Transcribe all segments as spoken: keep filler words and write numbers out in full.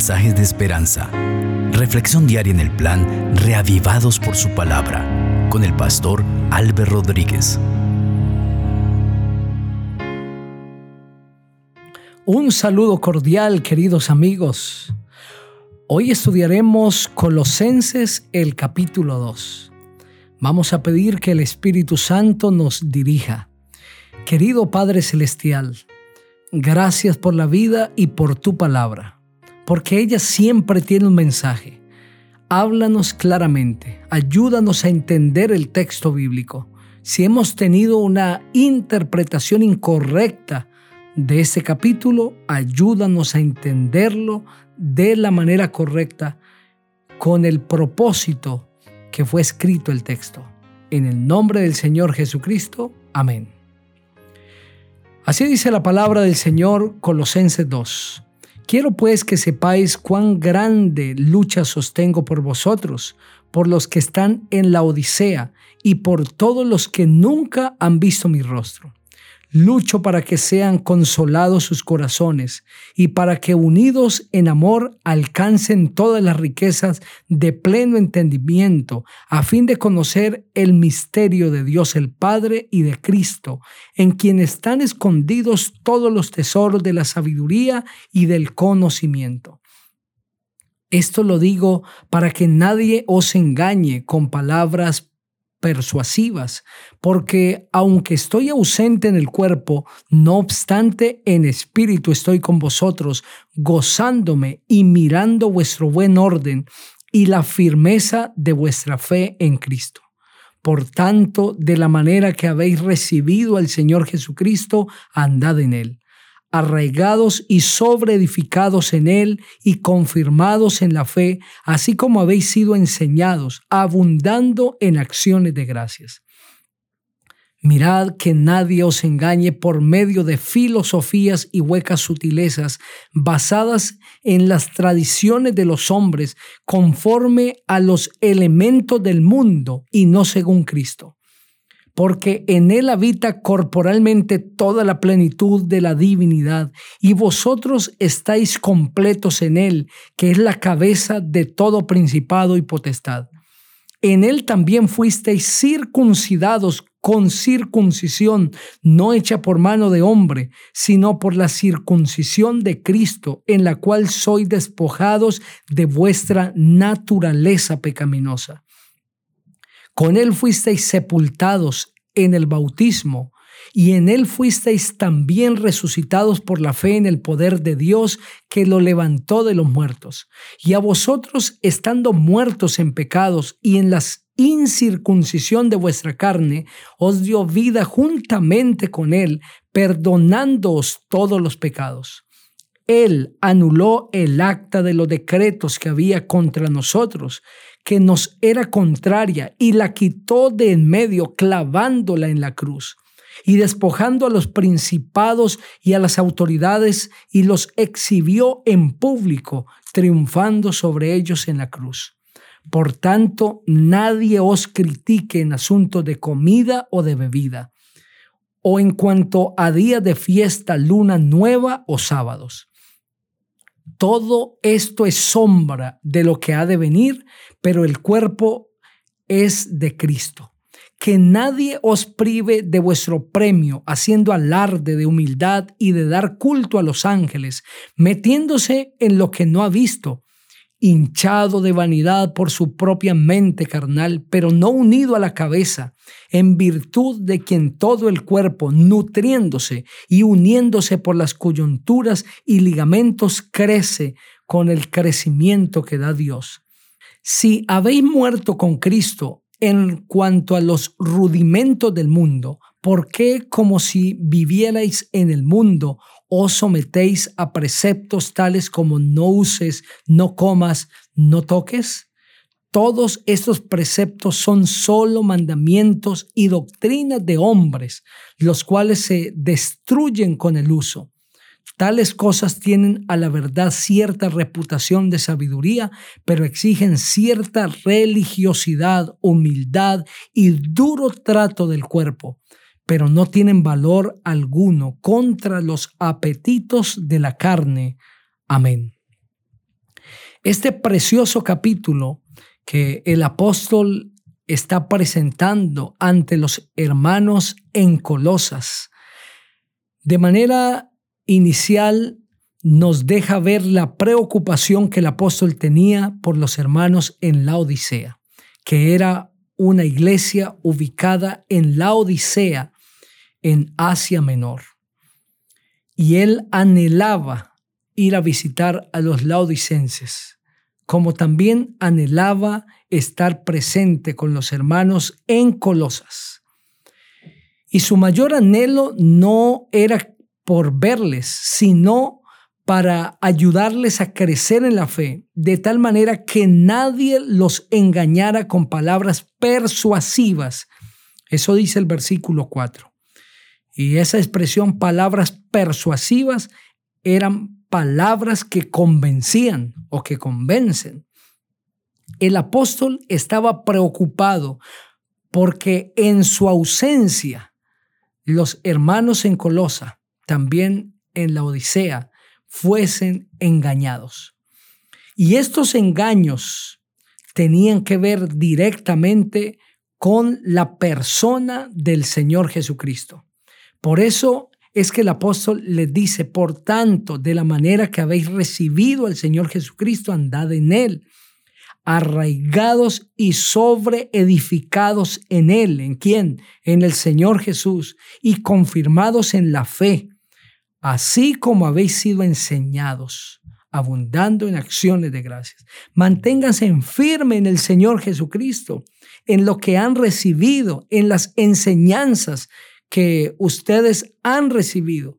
mensajes de esperanza. Reflexión diaria en el plan Reavivados por su palabra, con el pastor Albert Rodríguez. Un saludo cordial, queridos amigos. Hoy estudiaremos Colosenses, el capítulo dos. Vamos a pedir que el Espíritu Santo nos dirija. Querido Padre Celestial, gracias por la vida y por tu palabra, porque ella siempre tiene un mensaje. Háblanos claramente, ayúdanos a entender el texto bíblico. Si hemos tenido una interpretación incorrecta de este capítulo, ayúdanos a entenderlo de la manera correcta, con el propósito que fue escrito el texto. En el nombre del Señor Jesucristo. Amén. Así dice la palabra del Señor, Colosenses dos. Quiero pues que sepáis cuán grande lucha sostengo por vosotros, por los que están en Laodicea y por todos los que nunca han visto mi rostro. Lucho para que sean consolados sus corazones y para que unidos en amor alcancen todas las riquezas de pleno entendimiento, a fin de conocer el misterio de Dios el Padre y de Cristo, en quien están escondidos todos los tesoros de la sabiduría y del conocimiento. Esto lo digo para que nadie os engañe con palabras persuasivas, porque aunque estoy ausente en el cuerpo, no obstante en espíritu estoy con vosotros, gozándome y mirando vuestro buen orden y la firmeza de vuestra fe en Cristo. Por tanto, de la manera que habéis recibido al Señor Jesucristo, andad en él, arraigados y sobreedificados en él y confirmados en la fe, así como habéis sido enseñados, abundando en acciones de gracias. Mirad que nadie os engañe por medio de filosofías y huecas sutilezas basadas en las tradiciones de los hombres, conforme a los elementos del mundo y no según Cristo. Porque en él habita corporalmente toda la plenitud de la divinidad, y vosotros estáis completos en él, que es la cabeza de todo principado y potestad. En él también fuisteis circuncidados con circuncisión, no hecha por mano de hombre, sino por la circuncisión de Cristo, en la cual sois despojados de vuestra naturaleza pecaminosa. Con él fuisteis sepultados en el bautismo, y en él fuisteis también resucitados por la fe en el poder de Dios que lo levantó de los muertos. Y a vosotros, estando muertos en pecados y en la incircuncisión de vuestra carne, os dio vida juntamente con él, perdonándoos todos los pecados. Él anuló el acta de los decretos que había contra nosotros, que nos era contraria, y la quitó de en medio, clavándola en la cruz, y despojando a los principados y a las autoridades, y los exhibió en público, triunfando sobre ellos en la cruz. Por tanto, nadie os critique en asuntos de comida o de bebida, o en cuanto a día de fiesta, luna nueva o sábados. Todo esto es sombra de lo que ha de venir, pero el cuerpo es de Cristo. Que nadie os prive de vuestro premio, haciendo alarde de humildad y de dar culto a los ángeles, metiéndose en lo que no ha visto, hinchado de vanidad por su propia mente carnal, pero no unido a la cabeza, en virtud de quien todo el cuerpo, nutriéndose y uniéndose por las coyunturas y ligamentos, crece con el crecimiento que da Dios. Si habéis muerto con Cristo en cuanto a los rudimentos del mundo, ¿por qué, como si vivierais en el mundo, os sometéis a preceptos tales como no uses, no comas, no toques? Todos estos preceptos son solo mandamientos y doctrinas de hombres, los cuales se destruyen con el uso. Tales cosas tienen a la verdad cierta reputación de sabiduría, pero exigen cierta religiosidad, humildad y duro trato del cuerpo, pero no tienen valor alguno contra los apetitos de la carne. Amén. Este precioso capítulo que el apóstol está presentando ante los hermanos en Colosas, de manera inicial nos deja ver la preocupación que el apóstol tenía por los hermanos en Laodicea, que era una iglesia ubicada en Laodicea, en Asia Menor. Y él anhelaba ir a visitar a los laodicenses, como también anhelaba estar presente con los hermanos en Colosas. Y su mayor anhelo no era por verles, sino para ayudarles a crecer en la fe, de tal manera que nadie los engañara con palabras persuasivas. Eso dice el versículo cuatro. Y esa expresión, palabras persuasivas, eran palabras que convencían o que convencen. El apóstol estaba preocupado porque en su ausencia, los hermanos en Colosa, también en Laodicea, fuesen engañados. Y estos engaños tenían que ver directamente con la persona del Señor Jesucristo. Por eso es que el apóstol les dice: por tanto, de la manera que habéis recibido al Señor Jesucristo, andad en él, arraigados y sobreedificados en él. ¿En quién? En el Señor Jesús, y confirmados en la fe, así como habéis sido enseñados, abundando en acciones de gracias. Manténganse en firme en el Señor Jesucristo, en lo que han recibido, en las enseñanzas que ustedes han recibido.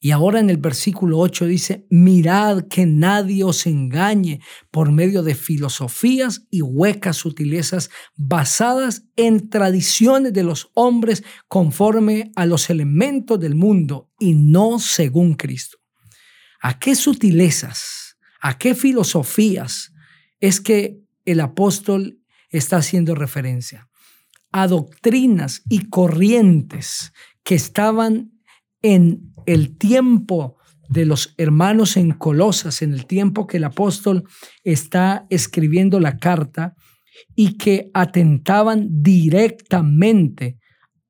Y ahora en el versículo ocho dice: mirad que nadie os engañe por medio de filosofías y huecas sutilezas basadas en tradiciones de los hombres conforme a los elementos del mundo y no según Cristo. ¿A qué sutilezas, a qué filosofías es que el apóstol está haciendo referencia? A doctrinas y corrientes que estaban en el tiempo de los hermanos en Colosas, en el tiempo que el apóstol está escribiendo la carta, y que atentaban directamente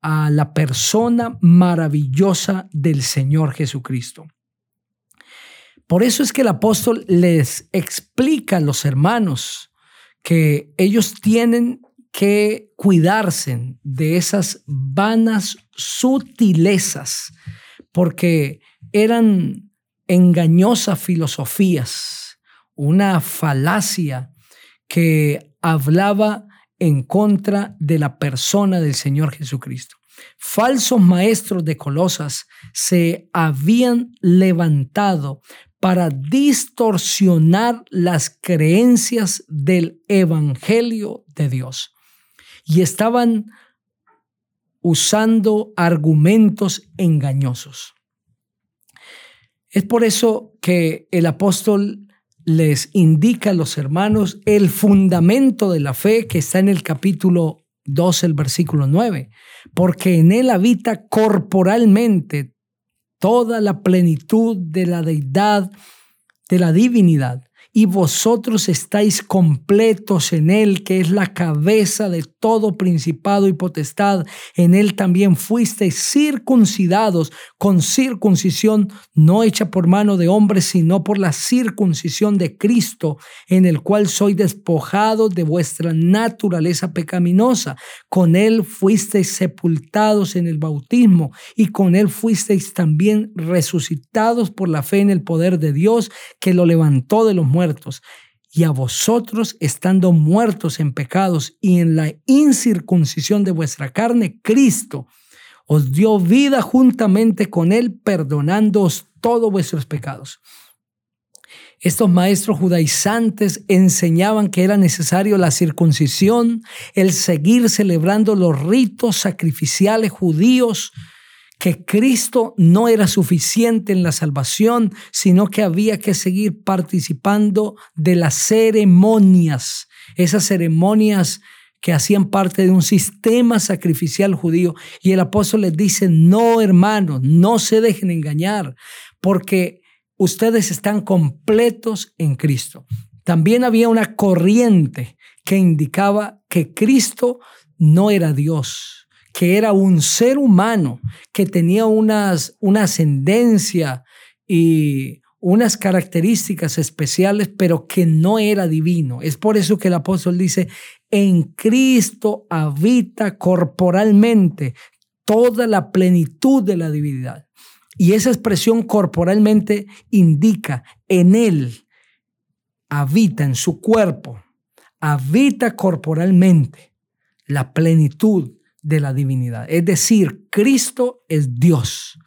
a la persona maravillosa del Señor Jesucristo. Por eso es que el apóstol les explica a los hermanos que ellos tienen que cuidarse de esas vanas sutilezas, porque eran engañosas filosofías, una falacia que hablaba en contra de la persona del Señor Jesucristo. Falsos maestros de Colosas se habían levantado para distorsionar las creencias del Evangelio de Dios, y estaban usando argumentos engañosos. Es por eso que el apóstol les indica a los hermanos el fundamento de la fe, que está en el capítulo doce, el versículo nueve. Porque en él habita corporalmente toda la plenitud de la deidad, de la divinidad. Y vosotros estáis completos en él, que es la cabeza de todo principado y potestad. En él también fuisteis circuncidados con circuncisión no hecha por mano de hombres, sino por la circuncisión de Cristo, en el cual sois despojados de vuestra naturaleza pecaminosa. Con él fuisteis sepultados en el bautismo, y con él fuisteis también resucitados por la fe en el poder de Dios, que lo levantó de los muertos. Y a vosotros, estando muertos en pecados y en la incircuncisión de vuestra carne, Cristo os dio vida juntamente con él, perdonándoos todos vuestros pecados. Estos maestros judaizantes enseñaban que era necesario la circuncisión, el seguir celebrando los ritos sacrificiales judíos, que Cristo no era suficiente en la salvación, sino que había que seguir participando de las ceremonias, esas ceremonias que hacían parte de un sistema sacrificial judío. Y el apóstol les dice: no, hermanos, no se dejen engañar, porque ustedes están completos en Cristo. También había una corriente que indicaba que Cristo no era Dios, que era un ser humano, que tenía unas, una ascendencia y unas características especiales, pero que no era divino. Es por eso que el apóstol dice, en Cristo habita corporalmente toda la plenitud de la divinidad. Y esa expresión corporalmente indica en él, habita en su cuerpo, habita corporalmente la plenitud de la divinidad. Es decir, Cristo es Dios.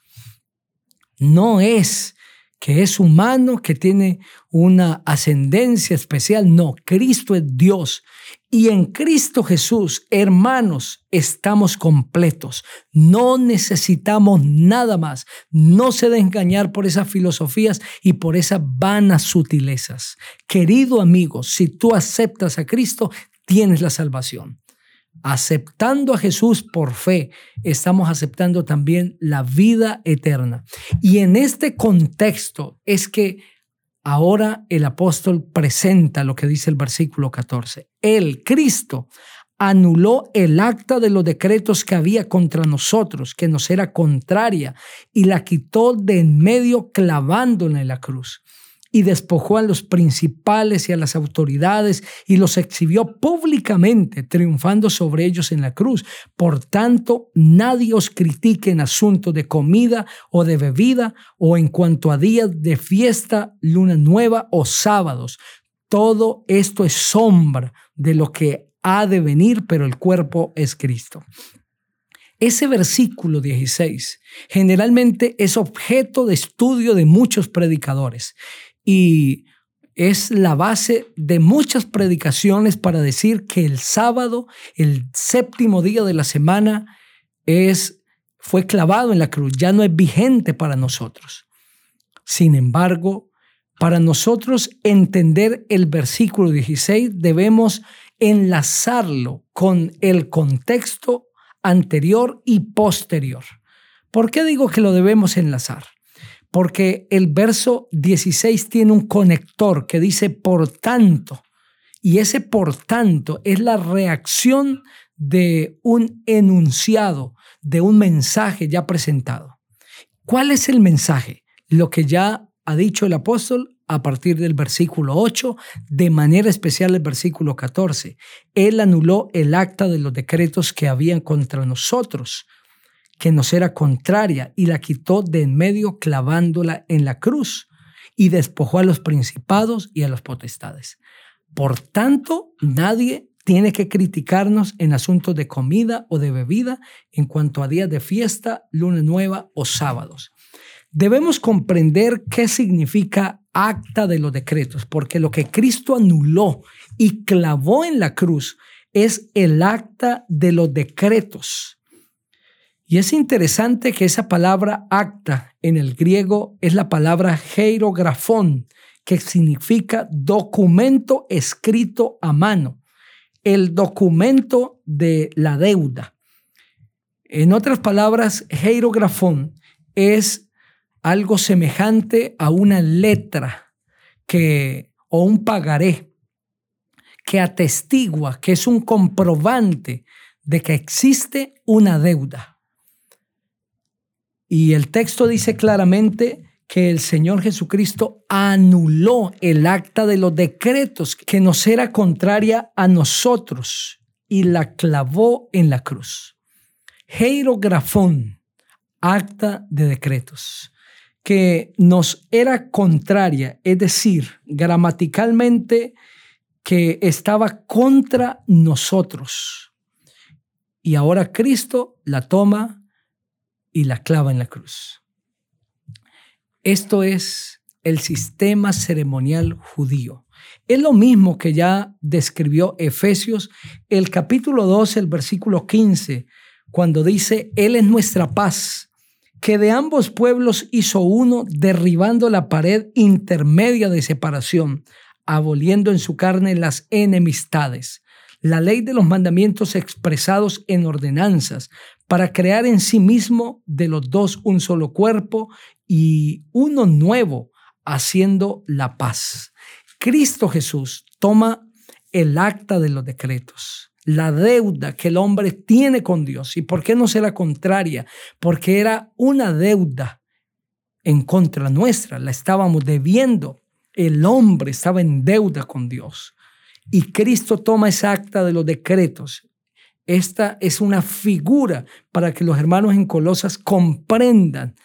No es que es humano, que tiene una ascendencia especial. No, Cristo es Dios. Y en Cristo Jesús, hermanos, estamos completos. No necesitamos nada más. No se dejen engañar por esas filosofías y por esas vanas sutilezas. Querido amigo, si tú aceptas a Cristo, tienes la salvación. Aceptando a Jesús por fe, estamos aceptando también la vida eterna. Y en este contexto es que ahora el apóstol presenta lo que dice el versículo catorce. Él, Cristo, anuló el acta de los decretos que había contra nosotros, que nos era contraria, y la quitó de en medio clavándola en la cruz. Y despojó a los principales y a las autoridades y los exhibió públicamente, triunfando sobre ellos en la cruz. Por tanto, nadie os critique en asuntos de comida o de bebida o en cuanto a días de fiesta, luna nueva o sábados. Todo esto es sombra de lo que ha de venir, pero el cuerpo es Cristo. Ese versículo dieciséis generalmente es objeto de estudio de muchos predicadores. Y es la base de muchas predicaciones para decir que el sábado, el séptimo día de la semana, es, fue clavado en la cruz. Ya no es vigente para nosotros. Sin embargo, para nosotros entender el versículo dieciséis, debemos enlazarlo con el contexto anterior y posterior. ¿Por qué digo que lo debemos enlazar? Porque el verso dieciséis tiene un conector que dice por tanto, y ese por tanto es la reacción de un enunciado, de un mensaje ya presentado. ¿Cuál es el mensaje? Lo que ya ha dicho el apóstol a partir del versículo ocho, de manera especial el versículo catorce. Él anuló el acta de los decretos que habían contra nosotros, que nos era contraria, y la quitó de en medio clavándola en la cruz, y despojó a los principados y a las potestades. Por tanto, nadie tiene que criticarnos en asuntos de comida o de bebida, en cuanto a días de fiesta, luna nueva o sábados. Debemos comprender qué significa acta de los decretos, porque lo que Cristo anuló y clavó en la cruz es el acta de los decretos. Y es interesante que esa palabra acta en el griego es la palabra geirografón, que significa documento escrito a mano, el documento de la deuda. En otras palabras, geirografón es algo semejante a una letra que, o un pagaré que atestigua, que es un comprobante de que existe una deuda. Y el texto dice claramente que el Señor Jesucristo anuló el acta de los decretos que nos era contraria a nosotros y la clavó en la cruz. Geirografón, acta de decretos, que nos era contraria, es decir, gramaticalmente que estaba contra nosotros. Y ahora Cristo la toma y la clava en la cruz. Esto es el sistema ceremonial judío. Es lo mismo que ya describió Efesios, el capítulo doce, el versículo quince, cuando dice, Él es nuestra paz, que de ambos pueblos hizo uno, derribando la pared intermedia de separación, aboliendo en su carne las enemistades, la ley de los mandamientos expresados en ordenanzas, para crear en sí mismo de los dos un solo cuerpo y uno nuevo, haciendo la paz. Cristo Jesús toma el acta de los decretos, la deuda que el hombre tiene con Dios. ¿Y por qué no será contraria? Porque era una deuda en contra nuestra, la estábamos debiendo. El hombre estaba en deuda con Dios y Cristo toma esa acta de los decretos. Esta es una figura para que los hermanos en Colosas comprendan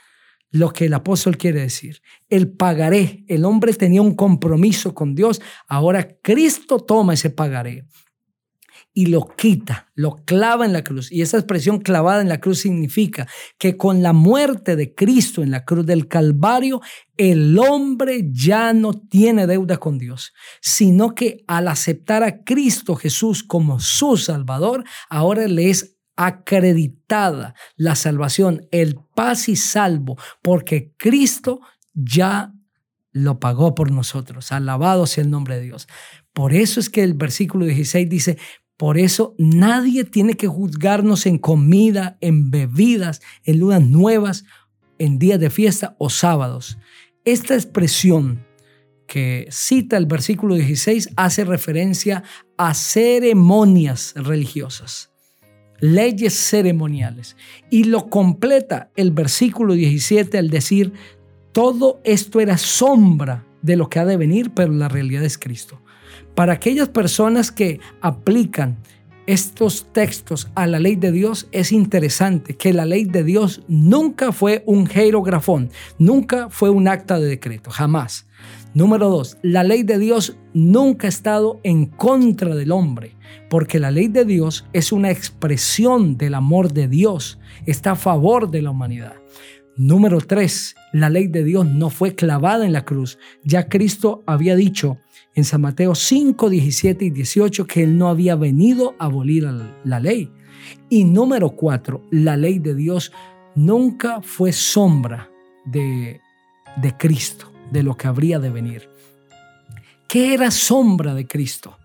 lo que el apóstol quiere decir. El pagaré. El hombre tenía un compromiso con Dios. Ahora Cristo toma ese pagaré y lo quita, lo clava en la cruz. Y esa expresión clavada en la cruz significa que con la muerte de Cristo en la cruz del Calvario, el hombre ya no tiene deuda con Dios, sino que al aceptar a Cristo Jesús como su Salvador, ahora le es acreditada la salvación, el paz y salvo, porque Cristo ya lo pagó por nosotros. Alabado sea el nombre de Dios. Por eso es que el versículo dieciséis dice: por eso nadie tiene que juzgarnos en comida, en bebidas, en lunas nuevas, en días de fiesta o sábados. Esta expresión que cita el versículo dieciséis hace referencia a ceremonias religiosas, leyes ceremoniales, y lo completa el versículo diecisiete al decir: todo esto era sombra de lo que ha de venir, pero la realidad es Cristo. Para aquellas personas que aplican estos textos a la ley de Dios, es interesante que la ley de Dios nunca fue un geirografón, nunca fue un acta de decreto, jamás. Número dos, la ley de Dios nunca ha estado en contra del hombre, porque la ley de Dios es una expresión del amor de Dios, está a favor de la humanidad. Número tres, la ley de Dios no fue clavada en la cruz. Ya Cristo había dicho en San Mateo cinco, diecisiete y dieciocho que Él no había venido a abolir la ley. Y número cuatro, la ley de Dios nunca fue sombra de, de Cristo, de lo que habría de venir. ¿Qué era sombra de Cristo?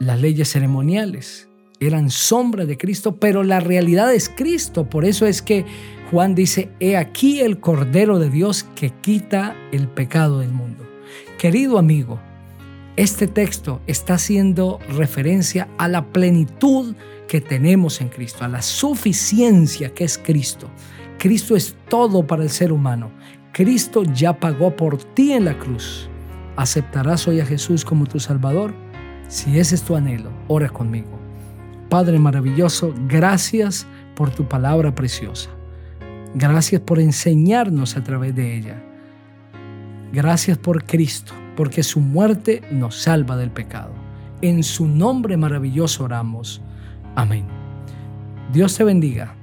Las leyes ceremoniales eran sombra de Cristo, pero la realidad es Cristo. Por eso es que Juan dice: he aquí el Cordero de Dios que quita el pecado del mundo. Querido amigo, este texto está haciendo referencia a la plenitud que tenemos en Cristo, a la suficiencia que es Cristo. Cristo es todo para el ser humano. Cristo ya pagó por ti en la cruz. ¿Aceptarás hoy a Jesús como tu Salvador? Si ese es tu anhelo, ora conmigo. Padre maravilloso, gracias por tu palabra preciosa. Gracias por enseñarnos a través de ella. Gracias por Cristo, porque su muerte nos salva del pecado. En su nombre maravilloso oramos. Amén. Dios te bendiga.